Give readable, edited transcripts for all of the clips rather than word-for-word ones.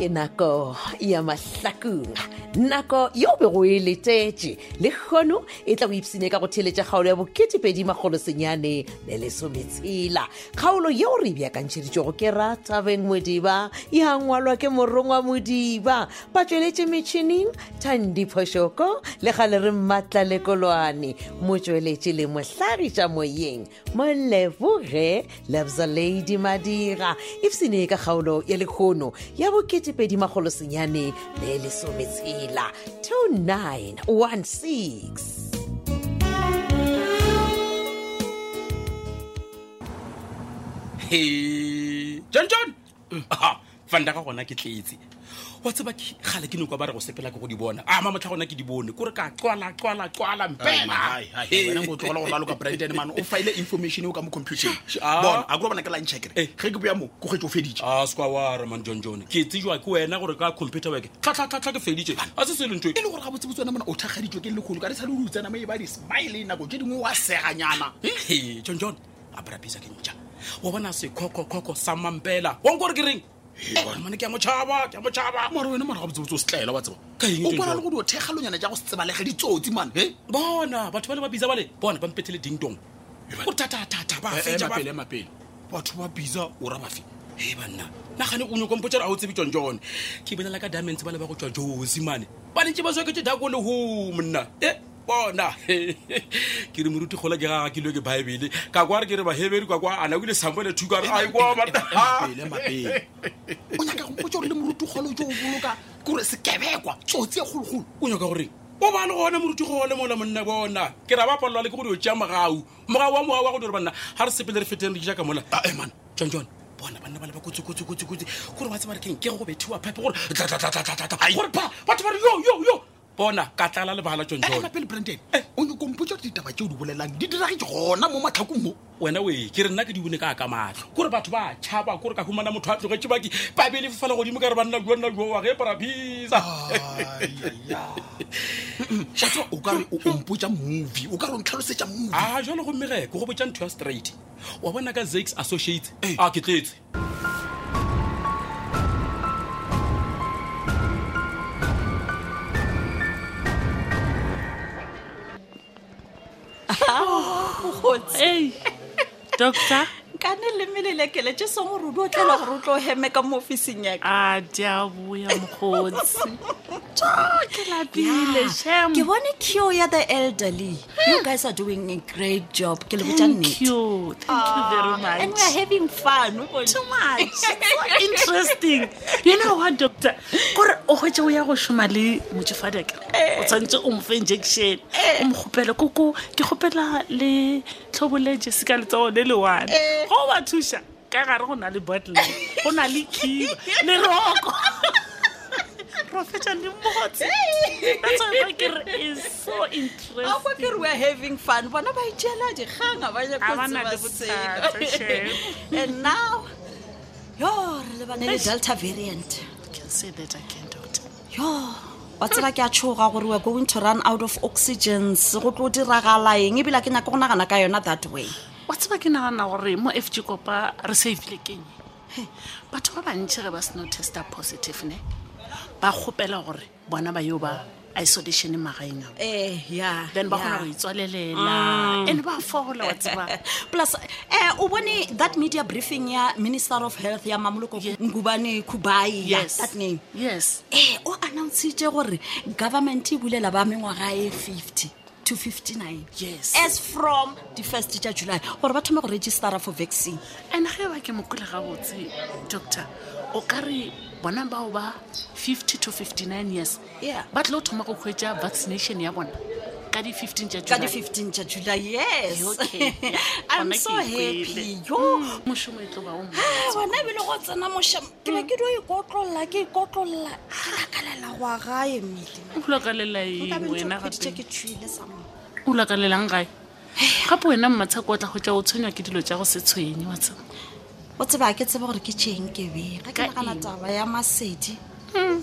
ke nako ya Mahlakung, nako yo be go eletetse le kgono e tla go ipsine ka go theletsa kgaolo ya bo2000 le lesometshela. Kgaolo yo re bia ka ntshiritswe go ke rata beng modiba ya ngwalwa ke morongwa modiba ba tsweletse metšhining Thandi Phoshoko le gale re matla le kolwane mo tsweletse le mohlagitsa moyeng mo levuge lebza lady madira ipsine ka kgaolo ya lekgono ya bo2000 le lesometshela 2916. Hey, Jonjon. Fanda ka gona ke tletsi. Wa tseba ke gale ke nokwa ba re go sepela ke go di bona. A mama tla gona ke di bone. Kore ka tswala mpema. Hai, wena go tlola go laloka Brandon man. O file information o ka mo computer. Bona, a go bona ke la ncheck. Ke buya mo go getse o feditse. A skwa wa re man Jonjon. Ke tsijwa ke wena gore ka computer work. Tla ke feditse. A se selo ntwe. E le gore ga botsebotse wena mana o thagaditwe ke le kholo ka re sa le rutsana mo e ba di smile na go je dingwe wa seganyana. Hey, Jonjon. A bra pisa ke ntsha. Wa bona se koko sa mampela wa ngore ke reng mane ke a mochaba mara wena mara ga botse o tlela wa tswa ka eng o bona le go di o thegalonyana ja go setsebalege ditsotsi man bona batho ba le ba biza bale bona ba mpetele ding dong o tata ba fetja ba mapele batho ba biza o ra mafi banna na gane o nyoko mpotsa a o tsebi Jonjon ke bela la ka diamonds ba le ba go tswa jozi mane ba ntse ba soke tsheda go le ho mna bona ke re moruti khola ke ga ke lo ke bible ka kwa re ke re ba hebedi kwa kwa ana go le sambole thukare ai kwa ba pele mapele o nya ka go botsa re le moruti kholo jo o boloka gore se kebekwa tsotsi khulugulu o nya ka gore o ba le gona moruti kholo mola monna bona ke ra ba palwa le ke go di o tja magao wa moa wa go dire banna ha re sepele re feteng re ja ka mola man Jonjon bona banna ba le ba kutsu gore ba tsaba re keng ke go bethiwa phepe gore gore pa ba tsaba re yo bona ka tlala le bahala Jonjon mapele Brandon o nyo komputer di taba tšeo di bolelang di dira ke gona mo Mahlakung mo wena we ke re nna ke di bone ka matlo gore batho ba tšhaba gore ka humana motho a tlogetse baki ba bele fela go dimo ka re banna go wa ge para pizza Chato o ka o kompotsa movie o ka re ntlhalosetsa movie jalo go mmege go botsa ntho ya straight wa bona ka Zex Associates ke tletse Doctor kana le melele ke le tso mo rudo tla go rutlo heme ka mo office nyaka diabo ya mkhotsi ke la bile shame ke bone cure ya the elderly. You guys are doing a great job. Ke le botsa nnete. Thank you very much, and we are having fun. Too much. Interesting. You know what, doctor, gore o hwetse o ya go shuma le motšefadeka o tsantse o mfe injection o mkhopela koko ke khopela le tlhobole Jessica le tsone le one go ba thusha ka gare go na le bottle go na le khiba le roko Professor Ndimotsi. That's why it's so interesting. How about we are having fun? Bana ba itjela di khanga ba ya kutsi. And now, le bana le Delta variant. I can say that again, doctor. What's like a tshoga gore we are going to run out of oxygen. Go tlo diragala eng e bila ke nya go nagana ka yona that way. What's like nagana gore mo FG kopa re save le keng. But ba bantse ba sno test positive ne. Ba khopela gore bona ba yo ba isolation magaeng then ba gona go itswalelela and ba fola wa tseba plus o bone that media briefing ya Minister of Health ya Mamuluko Ngubane Khubai that name o announce tše gore government e bulela ba mengwaga e 50 to 59 as from the 1st of July gore ba thome go register for vaccine and ge ba ke mokule ga botse doctor o ka re bona ba ba 50 to 59 years but lo thoma go khwetsa vaccination ya bona ka di 15 July okay I'm so happy moshomo etlo ba o bona be le go tsena moshomo ke be ke do ikotlolla kala wa gae mile o lokalelela wena ga o lokalelang gae gape wena mmatsako tla go tsa o tshwenya ke dilo tsa go se tshwenye wa tsena what's about ke tseba gore ke tsheng ke be ga ke nagana taba ya Masedi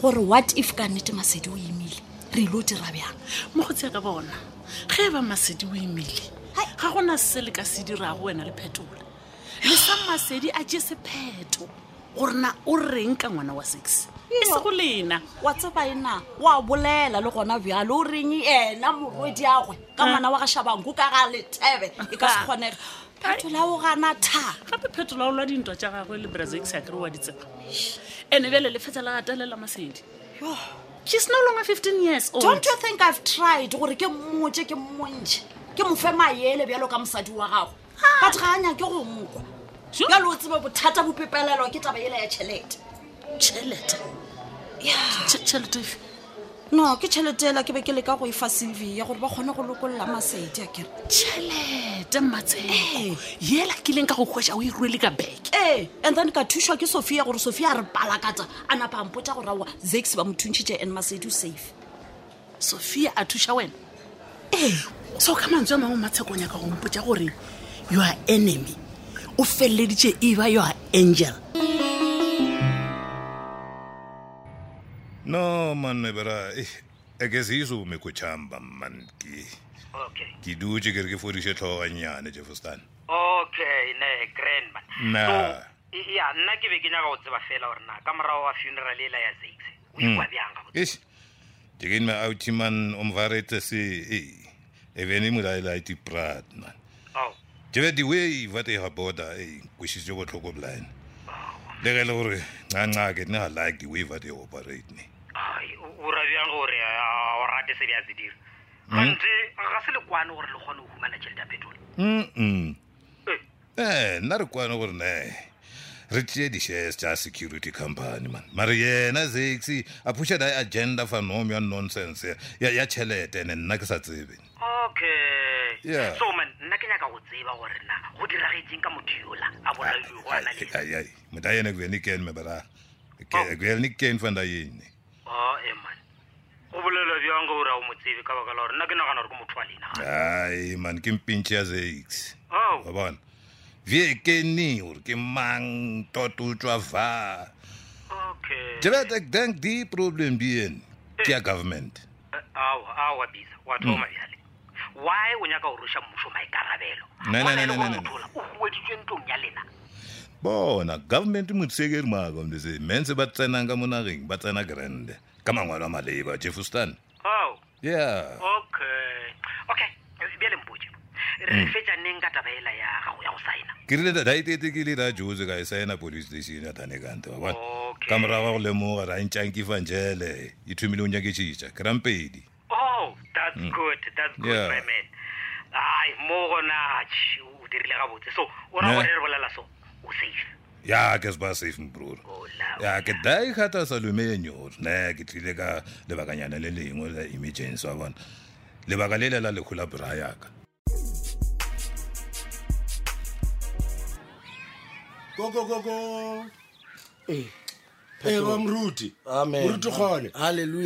gore what if ka nnete Masedi o imile re lo dira bjang mo go tseka bona ge ba Masedi o imile ga gona se le ka se dira go wena le phetola le sa Masedi a je se pheto gore na o reng ka ngwana wa 6 Isekulina WhatsApp ina wa bolela le gona bya lo ringi ena morodi yagwe ka mana wa ga shabangu ka ga letebe e ka se khonega phetola o gana tha gape phetola o la dintwa tsa gagwe le Brazil sa kere wa ditsepa ene bele le fetela gatelela masedi. She's no longer 15 years old. Don't you think I've tried gore ke mmoje ke mmonje ke mofe maele bya lo ka msadi wa gago ba tsanya ke go mokwa ya lo tsebe bothata bopepelelo ke taba ile ya chelete chelete. Yeah, chelete. No, ke chelete la ke be ke le ka go ifa Sylvia gore ba gone go lokolla masedi a kere. Chelete matseng. Yela ke leng ka go khotsha o irwele ka bag. Eh, and then ka thushwa ke Sofia gore Sofia re palakatsa ana pa mpotsa gore wa Zex ba mthunchitse and masedi safe. Sofia a thusha wena. Eh, so ka mantswe mang o matshekonya ka go mpotsa gore you are enemy. O feleditse Eva you are angel. No man nebera egezizo me kuchamba man ki. Okay. Kiduje gerge for ishetho anyane je fustana. Okay, ne grandma. Nah. So yeah, nna ke be ke nya go tseba fela hore na ka morao wa funeral ela ya 6. O iwa byanga botse. Eish. Digene ma outman omvarete se eveni mulaila iti prat man. Oh. Jebe di way what e haboda which is your logo blind. They're going to like the way that they operate. Yeah. So man, nakenya ka go tseba gore na go diragetseng ka motho yola a bona yo bona le. Ai ai, motho ene go nike ene mebara. Ke go nike ene fanda yene. Oh, man. O bolela byang gore a o motsebe ka baka la gore nna ke nagana gore ke motho wa lena. Ai man, ke mpintse ya Zex. Oh. Ba bona. Vie ke ni gore ke mang totutswa va. Okay. Jebete dang di problem bien. Ke government. Awa biza. Wa thoma ya. Why when you go Russia Musho my Caravelo? No. What did you do, Yalena? Born a government would say, Margum, they say, Men's about Sanangamona ring, but an agrand. Come on, my labor, Jeffustan. Oh, yeah, okay, Bellampuch. Fetch a name got a veil, I am sign. Kill it, I take it, Jose, I sign a police decision at Anaganto. Come around Lemore, I'm Chanky Fangele, you 2 million Yakichis, Crampedi. Oh, that's good, yeah. My man. I'm more on a so, what are you safe? Yeah, I'm safe, bro. Oh, yeah, I'm safe.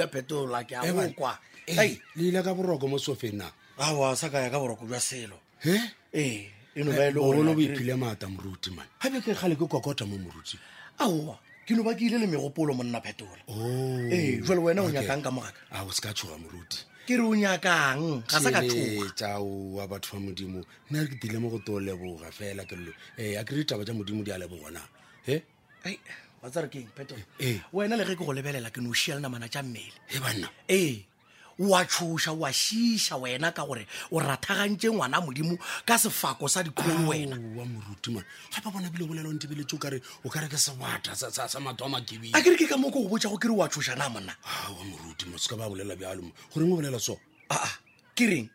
I'm safe. Hey, lila ka boroko mo sofena. Awa saka ya ka boroko bya selo. He? Eh, eno ba ile o no bo iphile mata mruti man. Ha be ke khale ke kokota mo mruti. Awa, ke no ba ke ile le megopolo monna phetola. Oh. Eh, jwa le wena o nya kang ka mogaka. A o ska tshoga mruti. Ke re o nya kang, ga saka tshoga. Tsao wa batho ba modimo. Nna ke dile mo go tole boga fela ke lo. Eh, a kreta ba tja modimo di a le bona. He? Ai, wa tsara ke phetola. Eh, wena le ge ke go lebelela ke no shela na mana tja mmele. He bana. Eh. Wa tshosha wa shisha wena ka gore o rathagantse ngwana modimo ka sefako sa dikolo wena wa moruti man ga ba bona bile bolelo ntebeletse o kare ke sewata sa matoma kibile a kere ke ka moko go botsa go kere wa tshosha na mona wa moruti mo ska ba bolela byalo gore mo bolela so kireng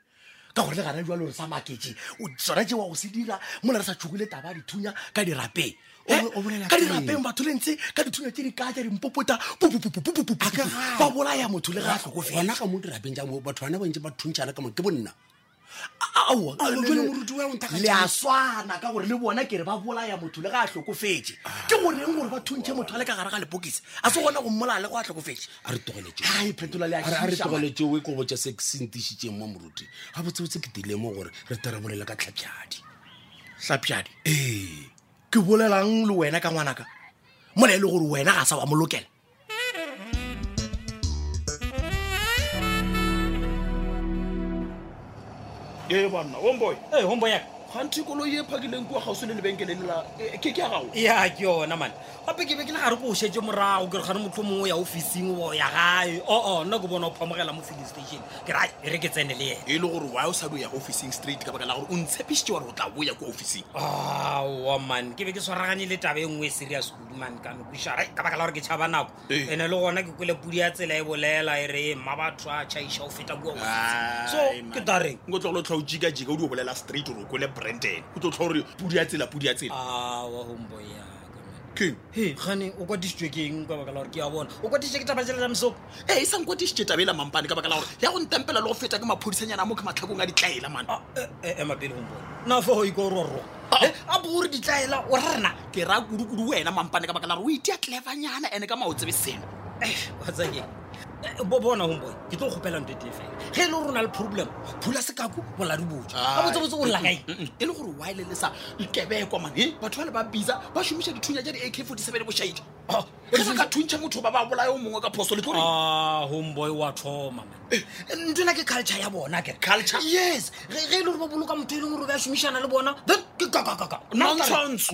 ka gore le gana jwa lo re sa maketse o tsona tsewa o sidira mo la re sa tshugile taba di thunya ka di rape o bolela ka di rape ba thulentse ka di thunya tiri ka tiri mpopota ba bola ya motho le ga go fela ka mo di rapeng ja batho bana ba ntse ba thuntsana ka mo ke bonna awo a lo le moruti wa ntaka le a swana ka gore le bona kere ba bola ya motho le ga hlokofetse ke gore eng gore ba thuntshe motho le ka gare ga lebokisi a se gona go mmolala le go a hlokofetse a re togeletse ha iphetola le a re togeletse o e go botsa sexintishitse mo moruti ha botsotse ke dile mo gore re tere bolela ka tlhapiadi ke bolelang le wena ka ngwana ka mo le gore wena ga sa wa molokela e bana homeboy homeboy Yeah, yo, na man. I think we can have a shed Jomara, Gerhanumo, officing, or Yagai, or no one of Pomagala Muffin Station. Great, Rickets and Lay. Elor, while Sabuya officing street, Cabala, Unsepistio, we are officing. Ah, woman, give us a running letter away, serious good man can wish a Cabala gets Havana. And a low Nakula Puriatele, Lay, Mabatra, Chai Show Fitago. So, good darling, what all Jiga Jigo Street or Gule Brente, who told you Puriatela Puriatil. Ah, homeboy. King, hey, honey, what district in Gabagalogia won? What district of Azelam soap? Hey, some good district of Elaman Panicabala. They won't temple a law fit. I'm a person and I'm a Macabuga Kailaman. Emma Bilumbo. Now for you go wrong. Abur di Kaila or Rana, Keraguru and a Mampanicabala. We take Levaniana and come out to be seen. What's again? Bobona homeboy, you don't repel on the defense. Hello, Ronald problem. Pulasakaku, Walarubu. I was all like a little while, Lisa, Quebec, but what about Biza? What should we say to AK-47 shade? Oh, there's a twinchamu to Baba, what I own Mogaposol. Ah, homeboy, what home, Mamma. And do like a culture, I want like a culture. Yes, they will come to you, Rush Mission Albona. Nonsense.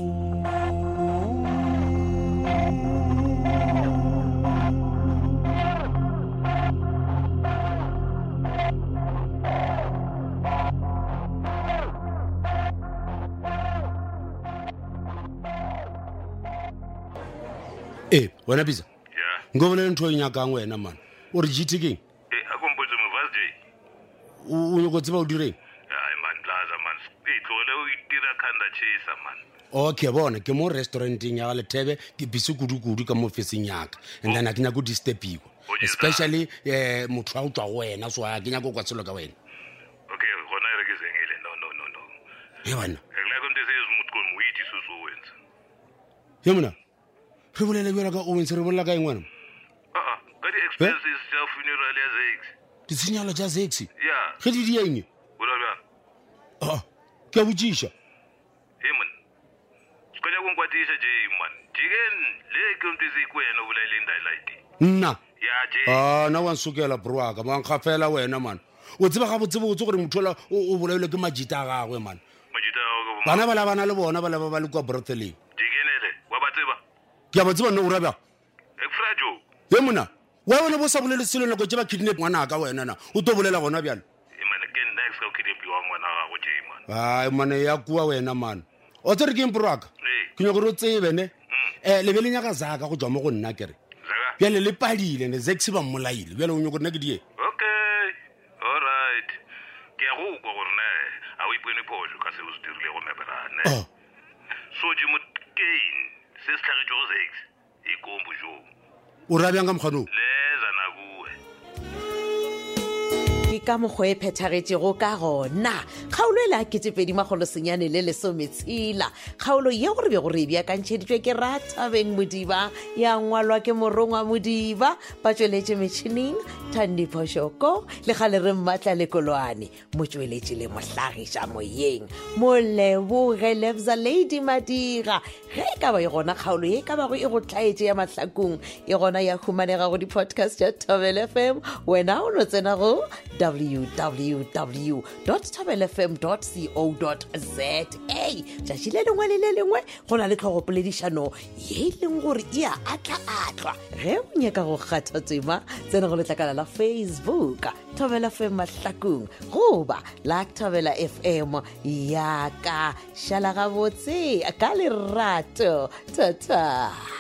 Eh, when a pizza? Yeah. Governor to your gang, when a man. What is it again? Eh, I come put some of us day. You got about the rain? I'm on Plaza, man. Speak, although we did a kind of chase, man. Okay, one, come on, restaurant in your table, give Bisuku, come off facing yak, and then I can go disturb you. Especially Mutrauta away, and that's why I can go what's look away. Okay, when I regain, no. Hey, one. I like him to say, Mutcom, wheat is so wet. Yamuna. Expenses funeral the signal just eggs. Yeah. Did ah, Kabuchisha. Heyman. Scotia what is a Jayman. Jigan, they come to the Queen of Leyland. Nah. Yeah, no one's so gala broag, among Cafella, where no man. What's about the Mutola over Magita women? Magita, ya batse ba no uraba e frajo ye mona wa bona bo sa bolele selo go jeba kidnap ngwana ka wena na o to bolela gona bjalo e mane ke next ka kidnap wa ngwana ga go je man ha mane ya kuwa wena man o tsere ke mpraka ke nyo go tsebe ne lebeleng ya ka zaka go jwa mo go nna kere bjale le palile ne zexi ba mmolaile bjale o nyo go nna ke die okay all right ke go go gore ne a o ipone polo ka se o dirile go meberane so je mo gain Sister Joseph, he come to you. Urabiangam Hanu. Kamohwe Petarito Caro, na, Kaula Kitipedima Holosinian Leleso Mitsila, Kaulo Yoribia can check a rat, having Mudiva, Yangwalake Moronga Mudiva, Patuleche Michinin, Tandi Poshoko, Lehalerem Mata Lecoloani, Mutuelichile Maslarisha Moying, Mole Wu relieves a lady Madira, Rekavarona, Kaulu, Kavari, Mahlakung, Irona Yakumanera podcast at Tavel FM, when I was in a row. www.tabelfm.co.za tšatši le lengwe le le lengwe go na le tlhogopoledišano ye e leng gore e a atla-atlwa ge o nyaka go kgatha tsema tsena go letlakala la Facebook Tabela FM Mahlakung goba la Tabela FM yaka šala gabotse ka lerato tata